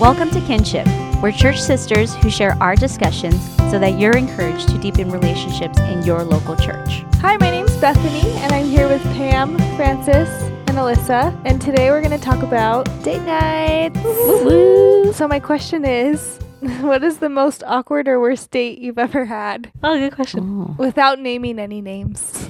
Welcome to Kinship. We're church sisters who share our discussions so that you're encouraged to deepen relationships in your local church. Hi, my name's Bethany, and I'm here with Pam, Frances, and Alyssa. And today we're going to talk about date nights. Woo-hoo. So my question is, what is the most awkward or worst date you've ever had? Oh, good question. Oh. Without naming any names.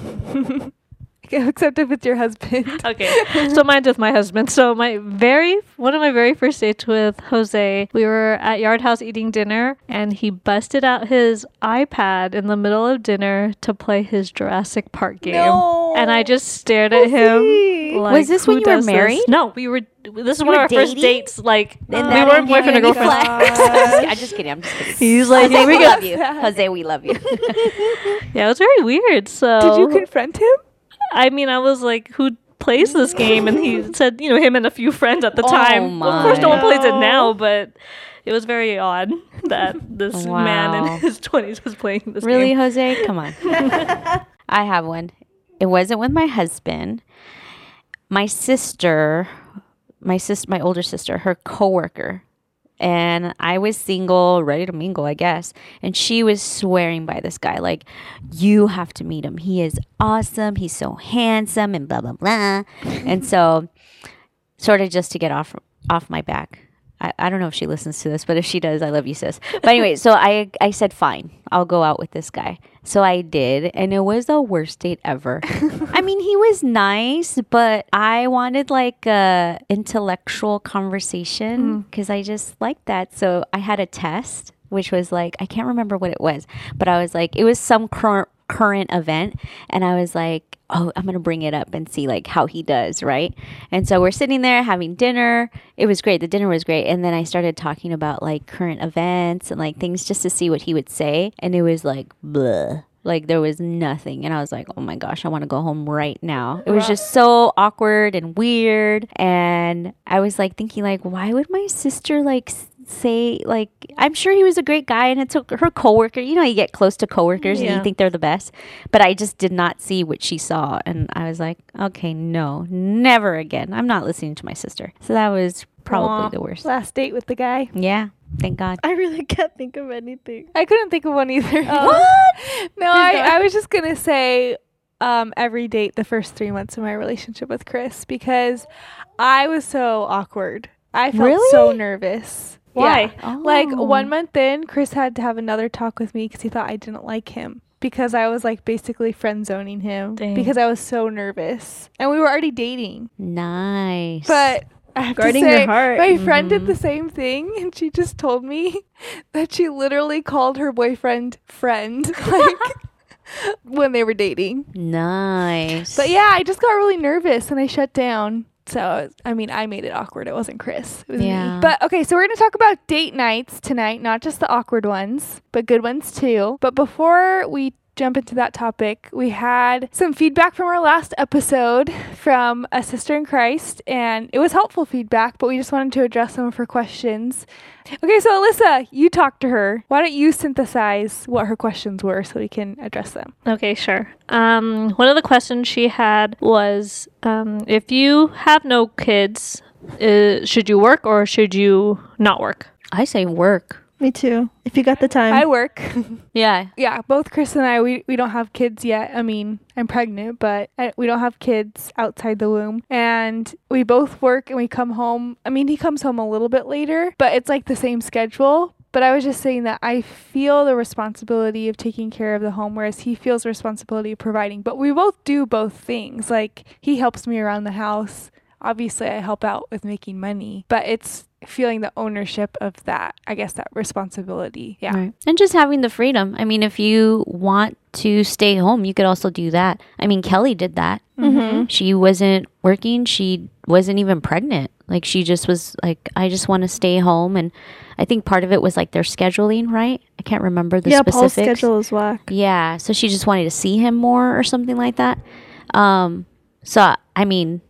Except if it's your husband. Okay. So mine's with my husband. So one of my very first dates with Jose, we were at Yard House eating dinner, and he busted out his iPad in the middle of dinner to play his Jurassic Park game. No. And I just stared at him. Like, was this when you were married? This? No, we were. This is one of our first dates. Like, we weren't boyfriend or girlfriend. I'm just kidding. He's like, Jose, we love you. Jose, we love you. Yeah, it was very weird. So did you confront him? I mean, I was like, who plays this game? And he said, you know, him and a few friends at the time. Well, of course, no one plays it now, but it was very odd that this man in his 20s was playing this game. Really, Jose? Come on. I have one. It wasn't with my husband. My sister, my older sister, her coworker. And I was single, ready to mingle, I guess. And she was swearing by this guy, like, you have to meet him. He is awesome. He's so handsome and blah, blah, blah. And so sort of just to get off my back. I don't know if she listens to this, but if she does, I love you, sis. But anyway, so I said, fine, I'll go out with this guy. So I did, and it was the worst date ever. I mean, he was nice, but I wanted like an intellectual conversation because I just liked that. So I had a test, which was like, I can't remember what it was, but I was like, it was some current event, and I was like, oh, I'm going to bring it up and see like how he does, right? And so we're sitting there having dinner. It was great. The dinner was great. And then I started talking about like current events and like things just to see what he would say. And it was like, bleh. Like there was nothing. And I was like, oh my gosh, I want to go home right now. It was just so awkward and weird. And I was like thinking like, why would my sister like say like, I'm sure he was a great guy and it's her coworker. You know, you get close to coworkers and you think they're the best. But I just did not see what she saw. And I was like, okay, no, never again. I'm not listening to my sister. So that was probably the worst. Last date with the guy. Yeah. Thank God. I really can't think of anything. I couldn't think of one either. Oh. What? No, I was just going to say every date the first 3 months of my relationship with Chris because I was so awkward. I felt so nervous. Why? Yeah. Oh. Like 1 month in, Chris had to have another talk with me because he thought I didn't like him. Because I was like basically friend zoning him. Dang. Because I was so nervous. And we were already dating. Nice. But I have guarding to say, your heart. My friend did the same thing, and she just told me that she literally called her boyfriend friend, like when they were dating. Nice. But yeah, I just got really nervous and I shut down. So, I mean, I made it awkward. It wasn't Chris. It was me. But okay, so we're going to talk about date nights tonight, not just the awkward ones, but good ones too. But before we jump into that topic, we had some feedback from our last episode from a sister in Christ, and it was helpful feedback, but we just wanted to address some of her questions. Okay, so Alyssa, you talked to her. Why don't you synthesize what her questions were so we can address them? Okay, sure. One of the questions she had was, if you have no kids, should you work or should you not work? I say work. Me too. If you got the time. I work. Yeah. Yeah. Both Chris and I, we don't have kids yet. I mean, I'm pregnant, but we don't have kids outside the womb. And we both work and we come home. I mean, he comes home a little bit later, but it's like the same schedule. But I was just saying that I feel the responsibility of taking care of the home, whereas he feels the responsibility of providing. But we both do both things. Like, he helps me around the house. Obviously, I help out with making money, but it's feeling the ownership of that, I guess, that responsibility. Yeah. Right. And just having the freedom. I mean, if you want to stay home, you could also do that. I mean, Kelly did that. Mm-hmm. She wasn't working. She wasn't even pregnant. Like, she just was like, I just want to stay home. And I think part of it was like their scheduling, right? I can't remember the specifics. Yeah, Paul's schedule is whack. Yeah. So she just wanted to see him more or something like that. So, I mean,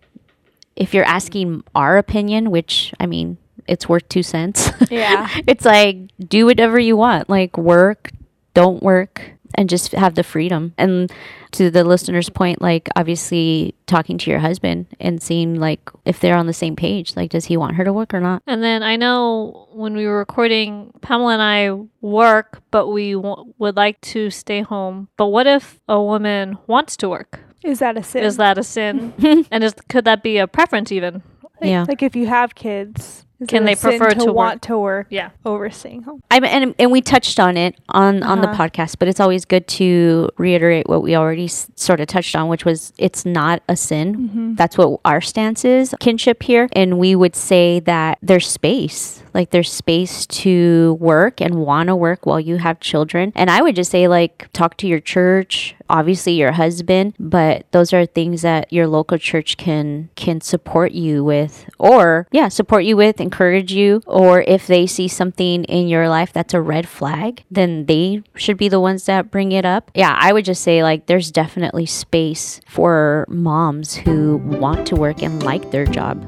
if you're asking our opinion, which, I mean, it's worth 2 cents. Yeah. It's like, do whatever you want. Like, work, don't work. and just have the freedom. And to the listener's point, like, obviously talking to your husband and seeing, like, if they're on the same page, like, does he want her to work or not? And then I know when we were recording, Pamela and I work, but we would like to stay home. But what if a woman wants to work? Is that a sin? Is that a sin? And could that be a preference even? Like, yeah. Like if you have kids, can they prefer to want to work? Yeah. Over staying home. And we touched on it on the podcast, but it's always good to reiterate what we already sort of touched on, which was it's not a sin. Mm-hmm. That's what our stance is, kinship here. And we would say that there's space. Like there's space to work and want to work while you have children. And I would just say, like, talk to your church, obviously your husband, but those are things that your local church can support you with, or support you with, encourage you. Or if they see something in your life that's a red flag, then they should be the ones that bring it up. Yeah, I would just say, like, there's definitely space for moms who want to work and like their job.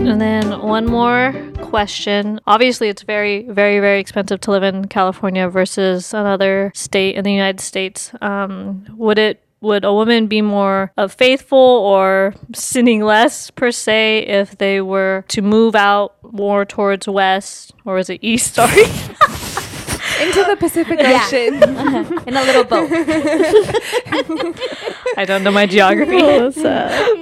And then one more question. Obviously, it's very, very, very expensive to live in California versus another state in the United States. Would a woman be more faithful or sinning less, per se, if they were to move out more towards west, or is it east? Sorry. Into the Pacific Ocean. Uh-huh. In a little boat. I don't know my geography.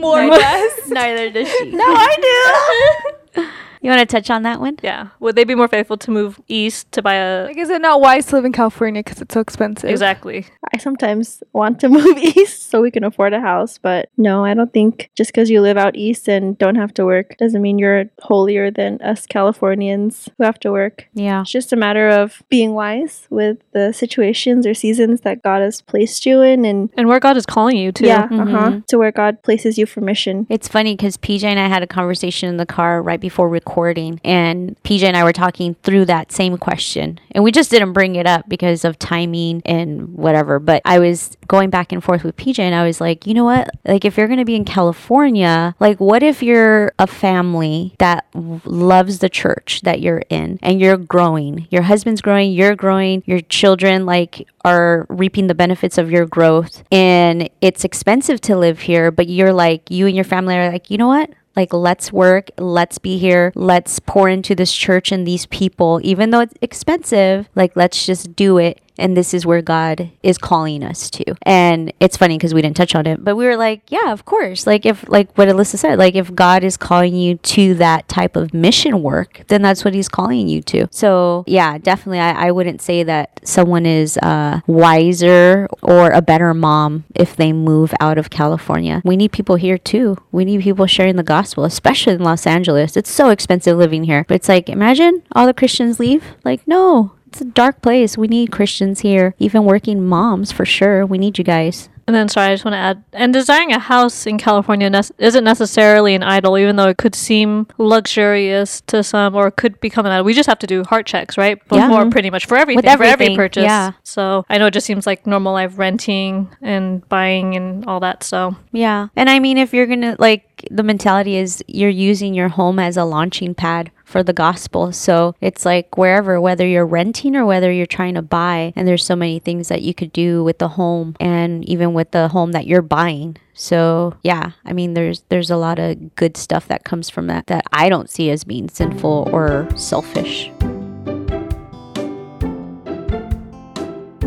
More west. Neither does she. No, I do. You want to touch on that one? Yeah. Would they be more faithful to move east to buy a... Like, is it not wise to live in California because it's so expensive? Exactly. I sometimes want to move east so we can afford a house, but no, I don't think just because you live out east and don't have to work doesn't mean you're holier than us Californians who have to work. Yeah. It's just a matter of being wise with the situations or seasons that God has placed you in and where God is calling you to. Yeah. Mm-hmm. To where God places you for mission. It's funny because PJ and I had a conversation in the car right before recording, and PJ and I were talking through that same question, and we just didn't bring it up because of timing and whatever, but I was going back and forth with PJ, and I was like, you know what, like, if you're going to be in California, like, what if you're a family that loves the church that you're in, and you're growing, your husband's growing, you're growing, your children, like, are reaping the benefits of your growth, and it's expensive to live here, but you're like, you and your family are like, you know what, like, let's work, let's be here, let's pour into this church and these people, even though it's expensive, like, let's just do it. And this is where God is calling us to. And it's funny because we didn't touch on it, but we were like, yeah, of course. Like, if, like what Alyssa said, like, if God is calling you to that type of mission work, then that's what he's calling you to. So yeah, definitely. I wouldn't say that someone is wiser or a better mom if they move out of California. We need people here too. We need people sharing the gospel, especially in Los Angeles. It's so expensive living here. But it's like, imagine all the Christians leave. Like, no. It's a dark place. We need Christians here, even working moms for sure. We need you guys. And then, sorry, I just want to add, and desiring a house in California isn't necessarily an idol, even though it could seem luxurious to some, or it could become an idol. We just have to do heart checks, right? Before, pretty much for everything, for every purchase. Yeah. So I know it just seems like normal life, renting and buying and all that. So yeah. And I mean, if you're going to, like, the mentality is you're using your home as a launching pad for the gospel. So it's like wherever, whether you're renting or whether you're trying to buy, and there's so many things that you could do with the home and even with the home that you're buying. So yeah, I mean, there's a lot of good stuff that comes from that I don't see as being sinful or selfish.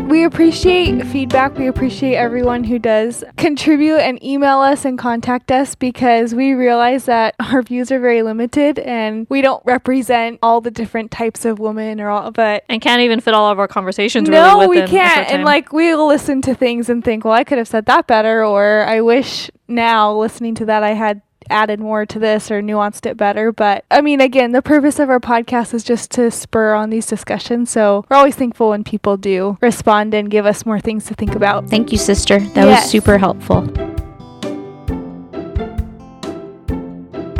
We appreciate feedback. We appreciate everyone who does contribute and email us and contact us, because we realize that our views are very limited and we don't represent all the different types of women or all, but... And can't even fit all of our conversations really within. No, we can't. And like, we'll listen to things and think, well, I could have said that better, or I wish now listening to that I had added more to this or nuanced it better. But I mean, again, the purpose of our podcast is just to spur on these discussions. So we're always thankful when people do respond and give us more things to think about. Thank you, sister. That was super helpful.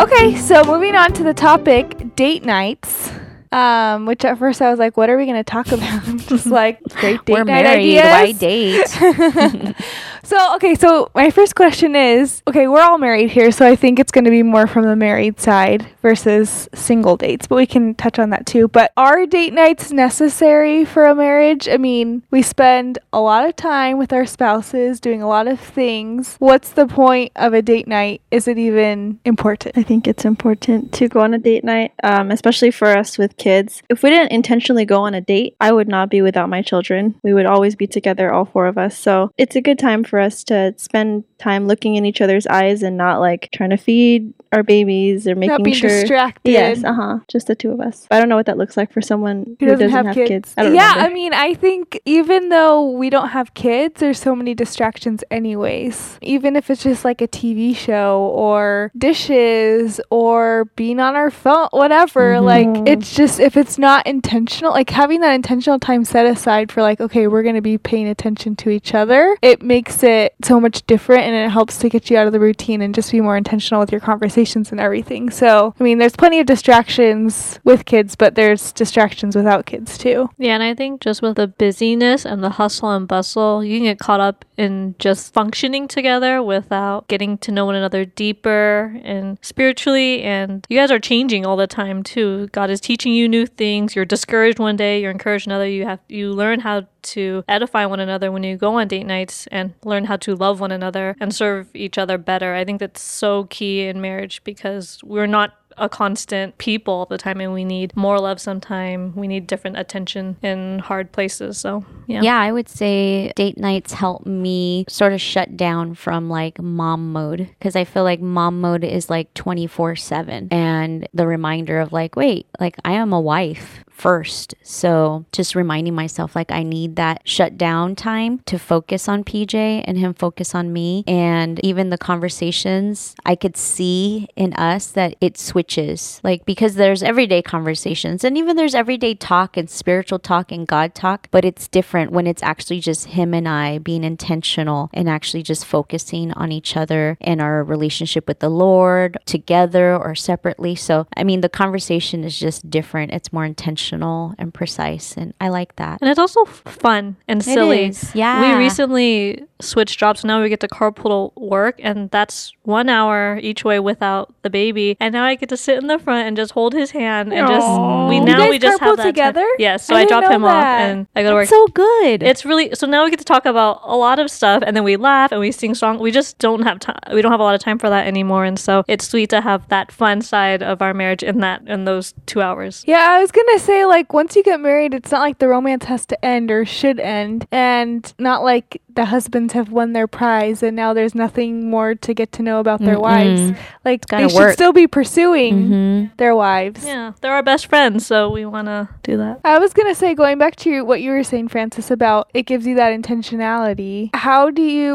Okay, so moving on to the topic, date nights. Which at first I was like, what are we going to talk about? Just like, great date night ideas. We're married. Why date? So my first question is, okay, we're all married here, so I think it's going to be more from the married side versus single dates, but we can touch on that too. But are date nights necessary for a marriage? I mean, we spend a lot of time with our spouses doing a lot of things. What's the point of a date night? Is it even important? I think it's important to go on a date night, especially for us with kids. If we didn't intentionally go on a date, I would not be without my children. We would always be together, all four of us. So it's a good time for us to spend time looking in each other's eyes and not like trying to feed our babies or making sure distracted. Yes, just the two of us. I don't know what that looks like for someone who doesn't have kids. I mean, I think even though we don't have kids, there's so many distractions anyways. Even if it's just like a TV show or dishes or being on our phone, whatever, like it's just, if it's not intentional, like having that intentional time set aside for like, okay, we're going to be paying attention to each other, it makes it so much different and it helps to get you out of the routine and just be more intentional with your conversation and everything. So, I mean, there's plenty of distractions with kids, but there's distractions without kids too. Yeah, and I think just with the busyness and the hustle and bustle, you can get caught up in just functioning together without getting to know one another deeper and spiritually. And you guys are changing all the time too. God is teaching you new things. You're discouraged one day, you're encouraged another. You learn how to edify one another when you go on date nights and learn how to love one another and serve each other better. I think that's so key in marriage because we're not a constant people all the time, and we need more love sometime. We need different attention in hard places. So yeah, I would say date nights help me sort of shut down from like mom mode, because I feel like mom mode is like 24/7, and the reminder of like, wait, like I am a wife first. So just reminding myself like I need that shutdown time to focus on PJ and him focus on me. And even the conversations, I could see in us that it switches, like, because there's everyday conversations and even there's everyday talk and spiritual talk and God talk, but it's different when it's actually just him and I being intentional and actually just focusing on each other and our relationship with the Lord together or separately. So I mean, the conversation is just different. It's more intentional and precise, and I like that. And it's also fun and silly. It is. Yeah. We recently switched jobs, so now we get to carpool to work, and that's 1 hour each way without the baby. And now I get to sit in the front and just hold his hand and just have that together. Yes, yeah, so I drop him off and I go to work. It's so good. It's really so now we get to talk about a lot of stuff, and then we laugh and we sing songs. We just don't have time. We don't have a lot of time for that anymore, and so it's sweet to have that fun side of our marriage in those 2 hours. Yeah, I was gonna say, like, once you get married, it's not like the romance has to end or should end, and not like the husbands have won their prize and now there's nothing more to get to know about their wives. Like, they should still be pursuing their wives. Yeah, they're our best friends, so we want to do that. I was gonna say, going back to what you were saying, Frances, about it gives you that intentionality.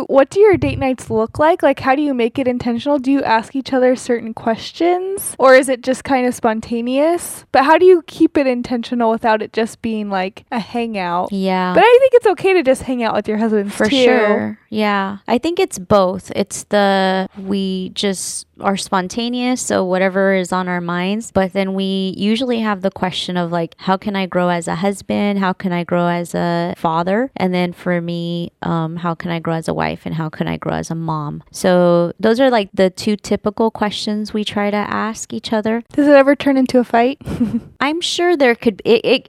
What do your date nights look like? Like, how do you make it intentional? Do you ask each other certain questions, or is it just kind of spontaneous? But how do you keep it intentional without it just being like a hangout? Yeah. But I think it's okay to just hang out with your husband for sure. Yeah. I think it's both. It's we just are spontaneous, so whatever is on our minds, but then we usually have the question of like, how can I grow as a husband? How can I grow as a father? And then for me, how can I grow as a wife, and how can I grow as a mom? So those are like the two typical questions we try to ask each other. Does it ever turn into a fight? I'm sure there could be.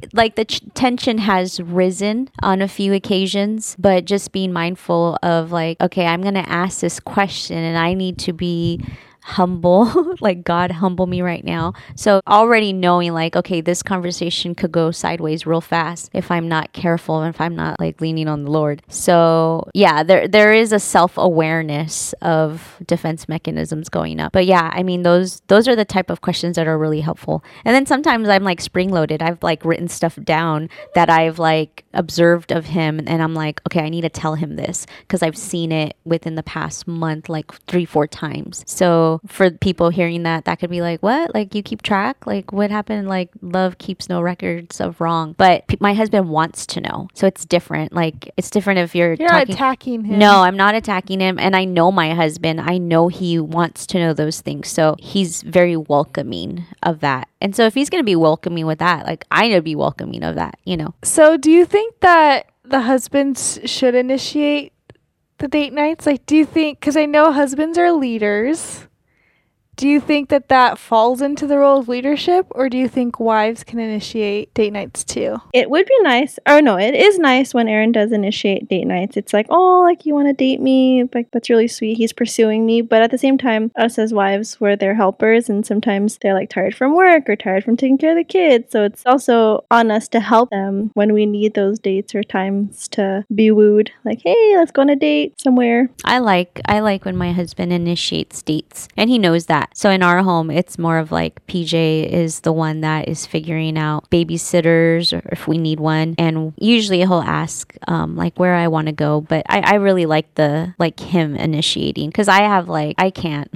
Tension has risen on a few occasions, but just being mindful of like, okay, I'm going to ask this question and I need to be humble, like God humble me right now. So already knowing like, okay, this conversation could go sideways real fast if I'm not careful and if I'm not like leaning on the Lord. So yeah, there is a self-awareness of defense mechanisms going up. But yeah, I mean, those are the type of questions that are really helpful. And then sometimes I'm like spring-loaded. I've like written stuff down that I've like observed of him, and I'm like, okay, I need to tell him this because I've seen it within the past month like 3-4 times. So for people hearing that could be like, what? Like, you keep track? Like, what happened? Like, love keeps no records of wrong. But my husband wants to know. So it's different. Like, it's different if you're not attacking him. No, I'm not attacking him. And I know my husband. I know he wants to know those things. So he's very welcoming of that. And so if he's going to be welcoming with that, like, I know to be welcoming of that, you know. So do you think that the husbands should initiate the date nights? Like, do you think, because I know husbands are leaders, do you think that that falls into the role of leadership, or do you think wives can initiate date nights too? It would be nice. Oh, no, it is nice when Aaron does initiate date nights. It's like, oh, like, you want to date me? Like, that's really sweet. He's pursuing me. But at the same time, us as wives, we're their helpers, and sometimes they're, like, tired from work or tired from taking care of the kids. So it's also on us to help them when we need those dates or times to be wooed. Like, hey, let's go on a date somewhere. I like when my husband initiates dates, and he knows that. So in our home, it's more of like PJ is the one that is figuring out babysitters or if we need one. And usually he'll ask like where I want to go. But I really like the him initiating, because I have like, I can't.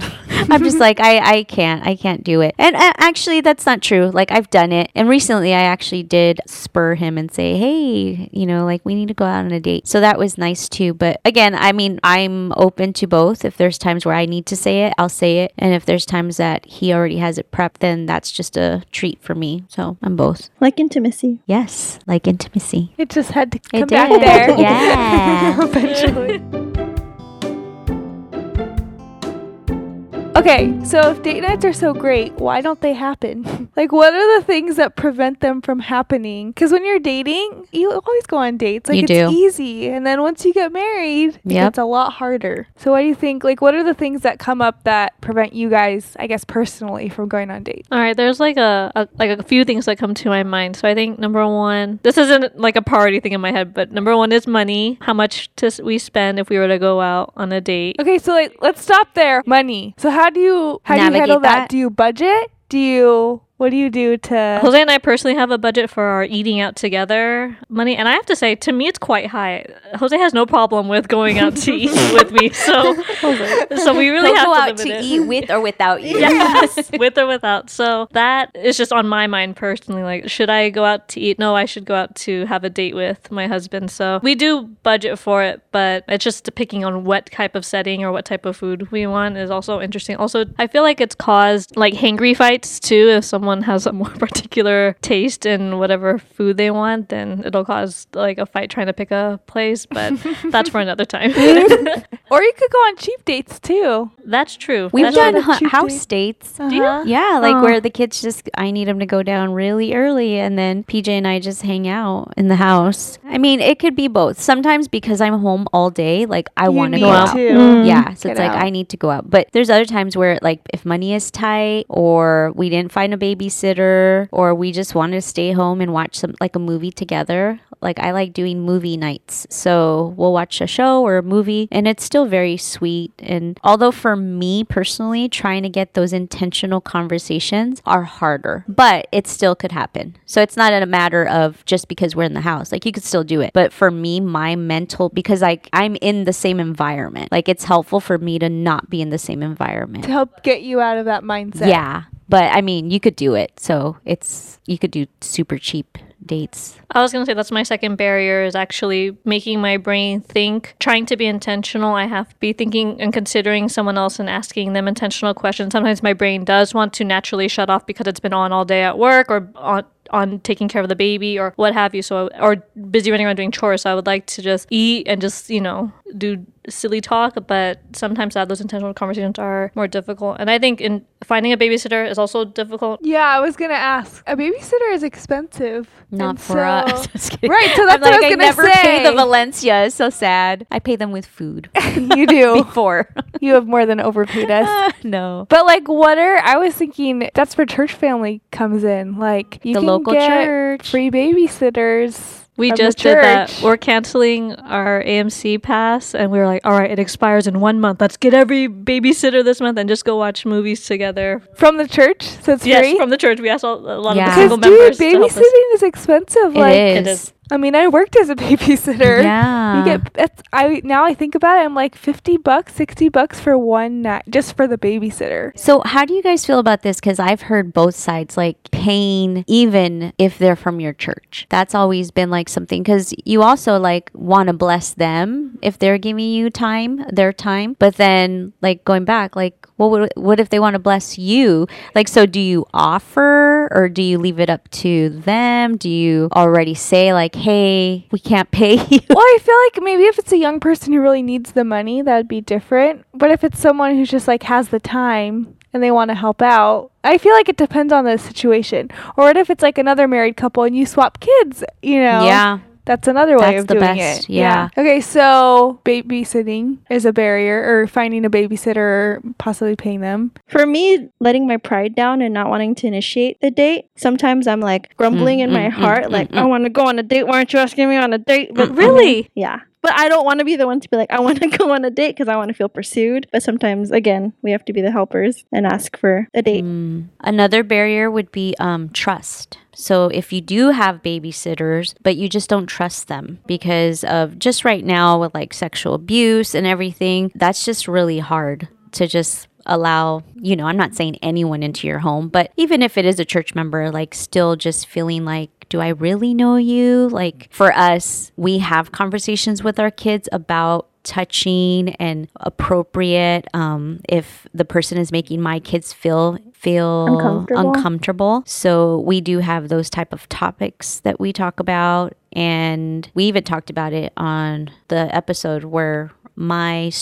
I'm just like, I can't do it. And actually, that's not true. Like, I've done it. And recently, I actually did spur him and say, hey, you know, like, we need to go out on a date. So that was nice too. But again, I mean, I'm open to both. If there's times where I need to say it, I'll say it. And if there's times that he already has it prepped, then that's just a treat for me. So I'm both. Like intimacy. Yes, like intimacy. It just had to come back there. Yeah. Eventually. Okay, so if date nights are so great, why don't they happen? Like, what are the things that prevent them from happening? Because when you're dating, you always go on dates. Like, it's easy. And then once you get married, it's a lot harder. So what do you think, like, what are the things that come up that prevent you guys, I guess, personally from going on dates? All right, there's like a few things that come to my mind. So I think number one, this isn't like a priority thing in my head, but number one is money. How much we spend if we were to go out on a date? Okay, so like, let's stop there. Money. So how do you handle that? Do you budget? What do you do to... Jose and I personally have a budget for our eating out together money. And I have to say, to me, it's quite high. Jose has no problem with going out to eat with me. So we really have to limit it. Go out to eat with or without you. Yes, with or without. So that is just on my mind personally. Like, should I go out to eat? No, I should go out to have a date with my husband. So we do budget for it, but it's just picking on what type of setting or what type of food we want is also interesting. Also, I feel like it's caused like hangry fights too. If someone has a more particular taste in whatever food they want, then it'll cause like a fight trying to pick a place, but that's for another time. Or you could go on cheap dates too. That's true. We've done house dates. Uh-huh. Do you? Yeah, like where the kids just, I need them to go down really early, and then PJ and I just hang out in the house. I mean, it could be both. Sometimes because I'm home all day, like I want to go out. Yeah, so I need to go out. But there's other times where like if money is tight, or we didn't find a babysitter, or we just wanted to stay home and watch some like a movie together. Like, I like doing movie nights. So we'll watch a show or a movie, and it's still very sweet. And although for me personally, trying to get those intentional conversations are harder, but it still could happen. So it's not a matter of just because we're in the house, like you could still do it. But for me, my mental, because like I'm in the same environment, like it's helpful for me to not be in the same environment. To help get you out of that mindset. Yeah. But I mean, you could do it. So you could do super cheap dates. I was going to say that's my second barrier, is actually making my brain think, trying to be intentional. I have to be thinking and considering someone else and asking them intentional questions. Sometimes my brain does want to naturally shut off because it's been on all day at work, or on taking care of the baby or what have you, or busy running around doing chores. So I would like to just eat and just, you know, do silly talk, but sometimes those intentional conversations are more difficult. And I think in finding a babysitter is also difficult. Yeah, I was gonna ask, a babysitter is expensive. Not for us. Right, so that's like, what I was gonna say. I never pay the Valencia. It's so sad. I pay them with food. You do. Before. You have more than overpaid us. No. But like, I was thinking that's where church family comes in. Like, you can local get church. Free babysitters. We just did that. We're canceling our AMC pass, and we were like, all right, it expires in 1 month. Let's get every babysitter this month and just go watch movies together. From the church? So it's free? Yes, from the church. We asked a lot of the single members to help us. Babysitting is expensive. It is. I mean, I worked as a babysitter. Yeah. Now I think about it, I'm like $50, $60 for one night, just for the babysitter. So how do you guys feel about this? Because I've heard both sides, like paying even if they're from your church. That's always been like something, because you also like want to bless them if they're giving you their time. But then like going back, like what if they want to bless you? Like, so do you offer, or do you leave it up to them? Do you already say like, hey, we can't pay you. Well, I feel like maybe if it's a young person who really needs the money, that'd be different. But if it's someone who's just like has the time and they want to help out, I feel like it depends on the situation. Or what if it's like another married couple and you swap kids, you know? Yeah. That's another way of doing it. That's the best, yeah. Okay, so babysitting is a barrier, or finding a babysitter or possibly paying them. For me, letting my pride down and not wanting to initiate the date, sometimes I'm like grumbling in my heart, like, I want to go on a date. Why aren't you asking me on a date? But really? Yeah. But I don't want to be the one to be like, I want to go on a date because I want to feel pursued. But sometimes, again, we have to be the helpers and ask for a date. Another barrier would be trust. So if you do have babysitters, but you just don't trust them because of just right now with like sexual abuse and everything, that's just really hard to just allow, you know, I'm not saying anyone into your home, but even if it is a church member, like still just feeling like, do I really know you? Like for us, we have conversations with our kids about touching and appropriate if the person is making my kids feel uncomfortable. So we do have those type of topics that we talk about, and we even talked about it on the episode where we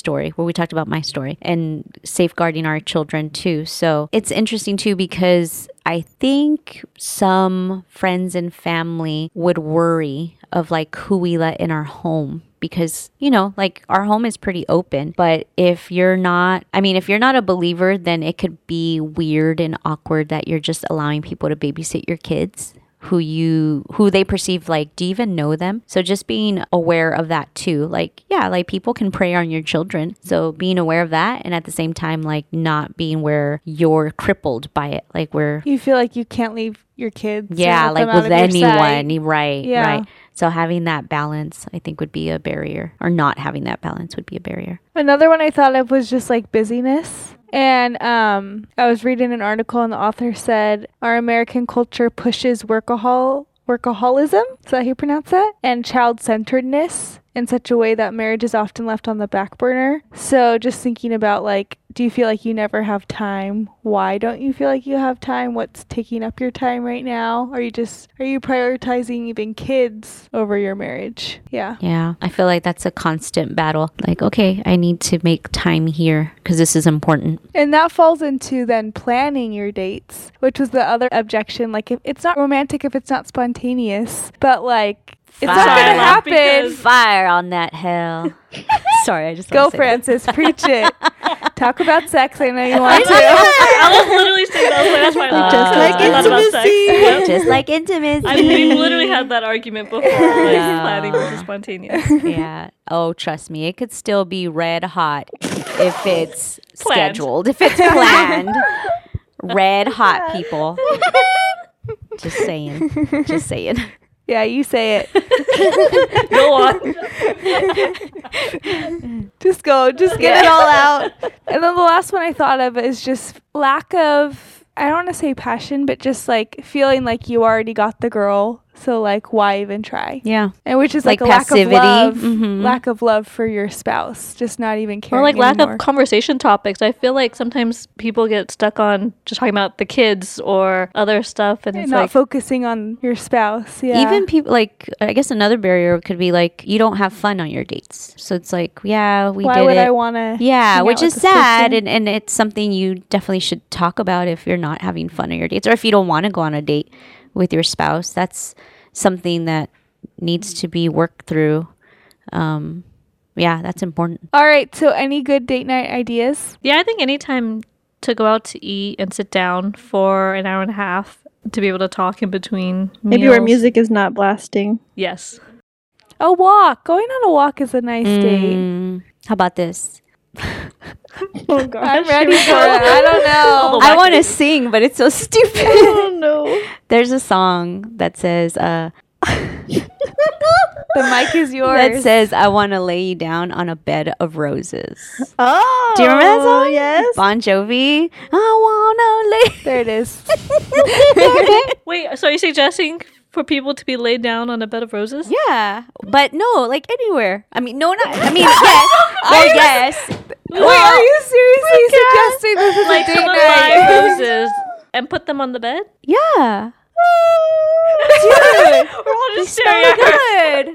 talked about my story and safeguarding our children too. So it's interesting too, because I think some friends and family would worry of like who we let in our home. Because, you know, like our home is pretty open, but if you're not a believer, then it could be weird and awkward that you're just allowing people to babysit your kids who they perceive like, do you even know them? So just being aware of that too. Like, yeah, like people can prey on your children. So being aware of that, and at the same time, like not being where you're crippled by it. Like where you feel like you can't leave your kids. Yeah, like with anyone. Right, yeah. Right. So having that balance, I think, would be a barrier, or not having that balance would be a barrier. Another one I thought of was just like busyness. And I was reading an article and the author said, our American culture pushes workaholism, is that how you pronounce that? And child-centeredness in such a way that marriage is often left on the back burner. So just thinking about like, do you feel like you never have time? Why don't you feel like you have time? What's taking up your time right now? Are you prioritizing even kids over your marriage? Yeah. Yeah. I feel like that's a constant battle. Like, okay, I need to make time here because this is important. And that falls into then planning your dates, which was the other objection. Like, if it's not romantic, if it's not spontaneous, but like, it's not going to happen. Fire on that hell. Sorry, I just go, Frances, that. Preach it. Talk about sex. I know you want to. I was literally saying that. That's why I just like intimacy. We've literally had that argument before. Like planning versus spontaneous. Yeah. Oh, trust me, it could still be red hot if it's scheduled. If it's planned, red hot, people. Just saying. Yeah, you say it. Go on. Just get it all out. And then the last one I thought of is just lack of, I don't want to say passion, but just like feeling like you already got the girl. So like, why even try? Yeah. And which is like a passivity. lack of love for your spouse, just not even caring. Or like anymore. Lack of conversation topics. I feel like sometimes people get stuck on just talking about the kids or other stuff, and it's not like focusing on your spouse. Yeah. Even people like, I guess another barrier could be like, you don't have fun on your dates. So it's like, yeah, we. Why would I want to? Yeah, which is sad, and it's something you definitely should talk about if you're not having fun on your dates, or if you don't want to go on a date with your spouse. That's something that needs to be worked through. Yeah, that's important. All right, so any good date night ideas? Yeah, I think anytime to go out to eat and sit down for an hour and a half to be able to talk in between meals. Maybe where music is not blasting. Yes. A walk. Going on a walk is a nice date. How about this? Oh gosh. I'm ready for it. I don't know. I want to sing, but it's so stupid. Oh no. There's a song that says, the mic is yours. That says, I want to lay you down on a bed of roses. Oh. Do you remember that song? Yes. Bon Jovi. I want to lay. There it is. Wait, so are you suggesting for people to be laid down on a bed of roses? Yeah. But no, like anywhere. I mean, no, not. I mean, yes. Well, yes. Wait, are you seriously suggesting this is like a date night? Roses and put them on the bed? Yeah. Dude, we're all just staring at her.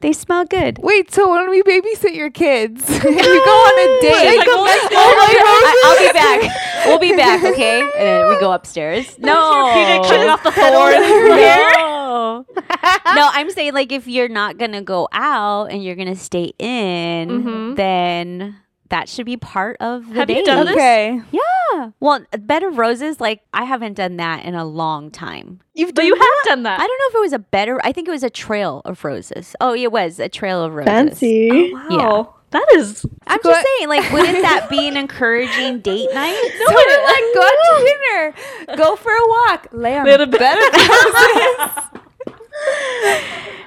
They smell good. Wait, so when we babysit your kids, you go on a date. Like, I'll be back. We'll be back, okay? And then we go upstairs. No. PJ cutting off the floor. No. No, I'm saying, like, if you're not going to go out and you're going to stay in, mm-hmm. then that should be part of the date. Have you done this? Okay. Yeah. Well, bed of roses, like, I haven't done that in a long time. But you have done that. I don't know if it was a bed of, I think it was a trail of roses. Oh, it was a trail of roses. Fancy. Oh, wow. Yeah. That is... I'm just saying, like, wouldn't that be an encouraging date night? No, so I'm like, go out to dinner, go for a walk, lay on a bed of roses.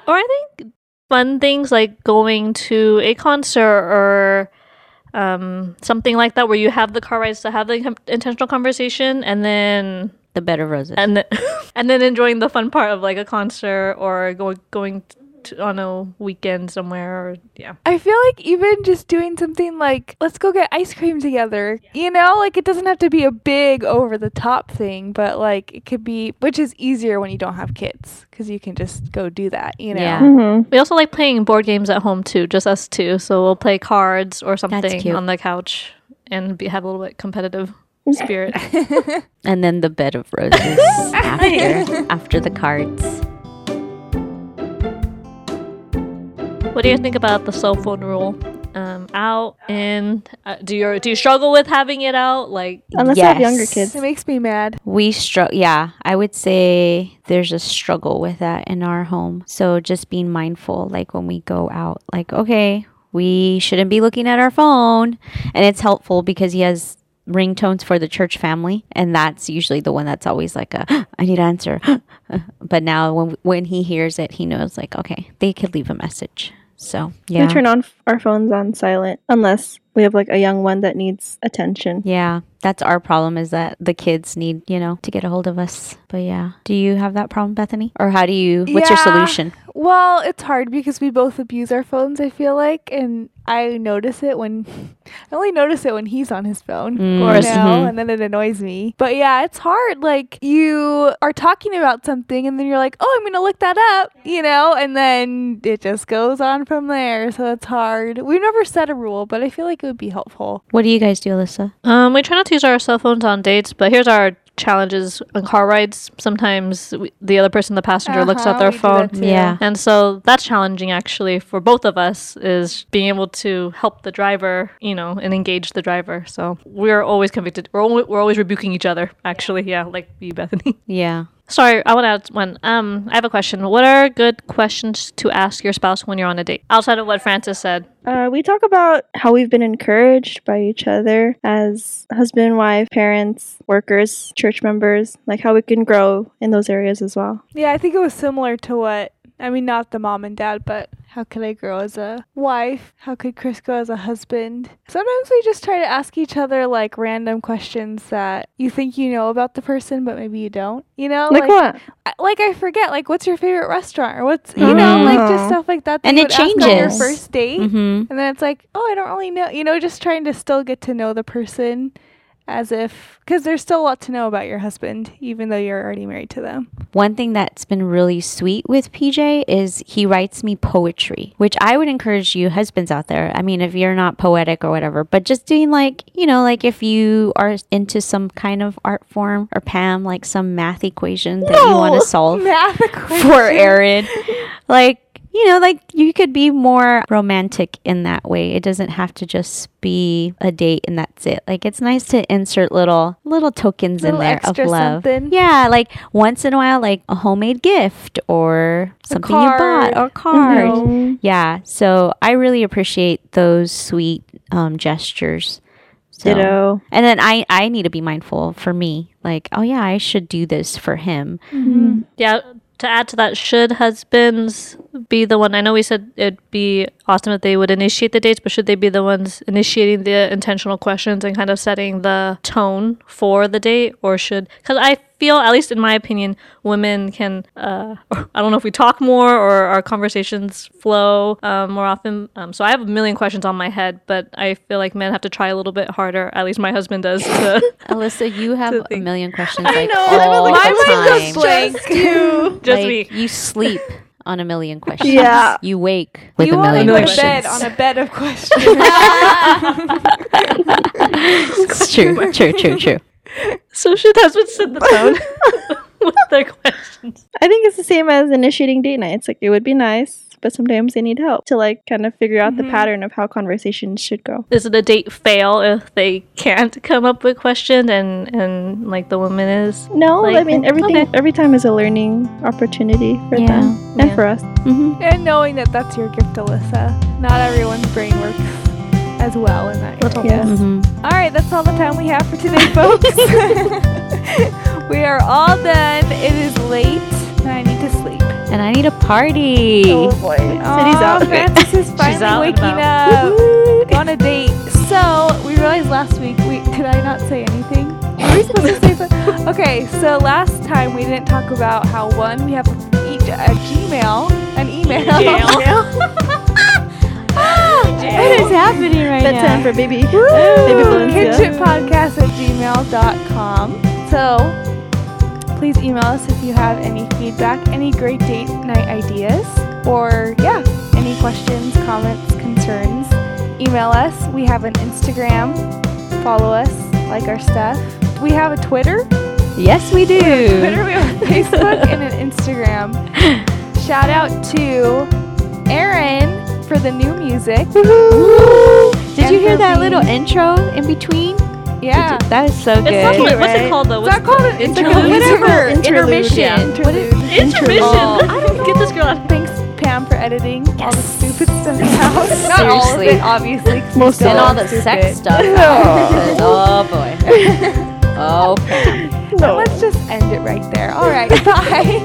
Or I think fun things like going to a concert or... something like that where you have the car rides to have the intentional conversation and then the bed of roses and then enjoying the fun part of like a concert or going on a weekend somewhere or yeah. I feel like even just doing something like let's go get ice cream together, you know, like it doesn't have to be a big over the top thing, but like it could be, which is easier when you don't have kids because you can just go do that, you know. Yeah. Mm-hmm. We also like playing board games at home too, just us two, so we'll play cards or something on the couch and have a little bit competitive spirit. And then the bed of roses after the cards. What do you think about the cell phone rule? Out, in? Do you struggle with having it out? Like, unless you have younger kids. It makes me mad. We struggle. Yeah, I would say there's a struggle with that in our home. So just being mindful, like when we go out, like, okay, we shouldn't be looking at our phone. And it's helpful because he has ringtones for the church family, and that's usually the one that's always like a I need to answer. But now when he hears it, he knows like, okay, they could leave a message. So, yeah. We turn on our phones on silent unless we have like a young one that needs attention. Yeah. That's our problem, is that the kids need, you know, to get a hold of us. But yeah. Do you have that problem, Bethany? Or what's your solution? Well, it's hard because we both abuse our phones, I feel like. And I only notice it when he's on his phone. Mm. Of course. You know? Mm-hmm. And then it annoys me. But yeah, it's hard. Like you are talking about something and then you're like, oh, I'm going to look that up, you know, and then it just goes on from there. So it's hard. We've never set a rule, but I feel like it would be helpful. What do you guys do, Alyssa? We try not to use our cell phones on dates, but here's our challenges on car rides. Sometimes the other person, the passenger, looks at their phone. Yeah. And so that's challenging actually for both of us, is being able to help the driver, you know, and engage the driver. So we're always convicted. We're always rebuking each other, actually. Yeah. Like you, Bethany. Yeah. Sorry, I want to add one. I have a question. What are good questions to ask your spouse when you're on a date? Outside of what Frances said. We talk about how we've been encouraged by each other as husband, wife, parents, workers, church members, like how we can grow in those areas as well. Yeah, I think it was similar to what, I mean, not the mom and dad, but how could I grow as a wife? How could Chris grow as a husband? Sometimes we just try to ask each other like random questions that you think you know about the person, but maybe you don't, you know? Like what? Like I forget, like what's your favorite restaurant or what's, you know, like just stuff like that. And it changes. On your first date. Mm-hmm. And then it's like, oh, I don't really know, you know, just trying to still get to know the person as if, because there's still a lot to know about your husband, even though you're already married to them. One thing that's been really sweet with PJ is he writes me poetry, which I would encourage you husbands out there. I mean, if you're not poetic or whatever, but just doing like, you know, like if you are into some kind of art form, or Pam, like some math equation that you want to solve for Aaron, like, you know, like you could be more romantic in that way. It doesn't have to just be a date and that's it. Like it's nice to insert little tokens in there of love. Something. Yeah, like once in a while, like a homemade gift or something you bought or a card. Mm-hmm. Yeah, so I really appreciate those sweet gestures. So, ditto. And then I need to be mindful for me. Like, oh yeah, I should do this for him. Mm-hmm. Yeah. To add to that, should husbands be the one? I know we said it'd be awesome if they would initiate the dates, but should they be the ones initiating the intentional questions and kind of setting the tone for the date? Or should, because I feel, at least in my opinion, women can, I don't know if we talk more or our conversations flow more often. So I have a million questions on my head, but I feel like men have to try a little bit harder. At least my husband does. Alyssa, you have a million questions. I know. All the time. Just me. You sleep on a million questions. Yeah. You wake with a million questions. You want to go to bed on a bed of questions. It's true. So should husbands set the tone with their questions? I think it's the same as initiating date nights. Like, it would be nice, but sometimes they need help to, like, kind of figure out the pattern of how conversations should go. Is it a date fail if they can't come up with questions and like the woman is? No, like, I mean, every time is a learning opportunity for them and for us. Mm-hmm. And knowing that that's your gift, Alyssa. Not everyone's brain works as well in that little bit. Mm-hmm. All right, that's all the time we have for today, folks. We are all done. It is late, and I need to sleep. And I need a party. Oh boy, Frances is finally waking up on a date. So we realized last week did I not say anything? Were we supposed to say something? Okay, so last time we didn't talk about how we have each a Gmail, an email. What is happening right now? Bedtime for baby. KinshipPodcast@gmail.com. So please email us if you have any feedback, any great date night ideas, or any questions, comments, concerns. Email us. We have an Instagram. Follow us. Like our stuff. We have a Twitter. Yes, we do. We have a Twitter. We have a Facebook and an Instagram. Shout out to Aaron for the new music. Woo-hoo! Did you hear that little intro in between? Yeah. That is so good. What's it called, though? What's that called? An intro? Whatever. Intermission. Intermission. Oh, I don't get this girl out. Thanks, Pam, for editing all the stupid stuff out. Not all of it, obviously. Most of it. And all the sex stuff. Oh, boy. Oh, Pam. So let's just end it right there. All right. Bye.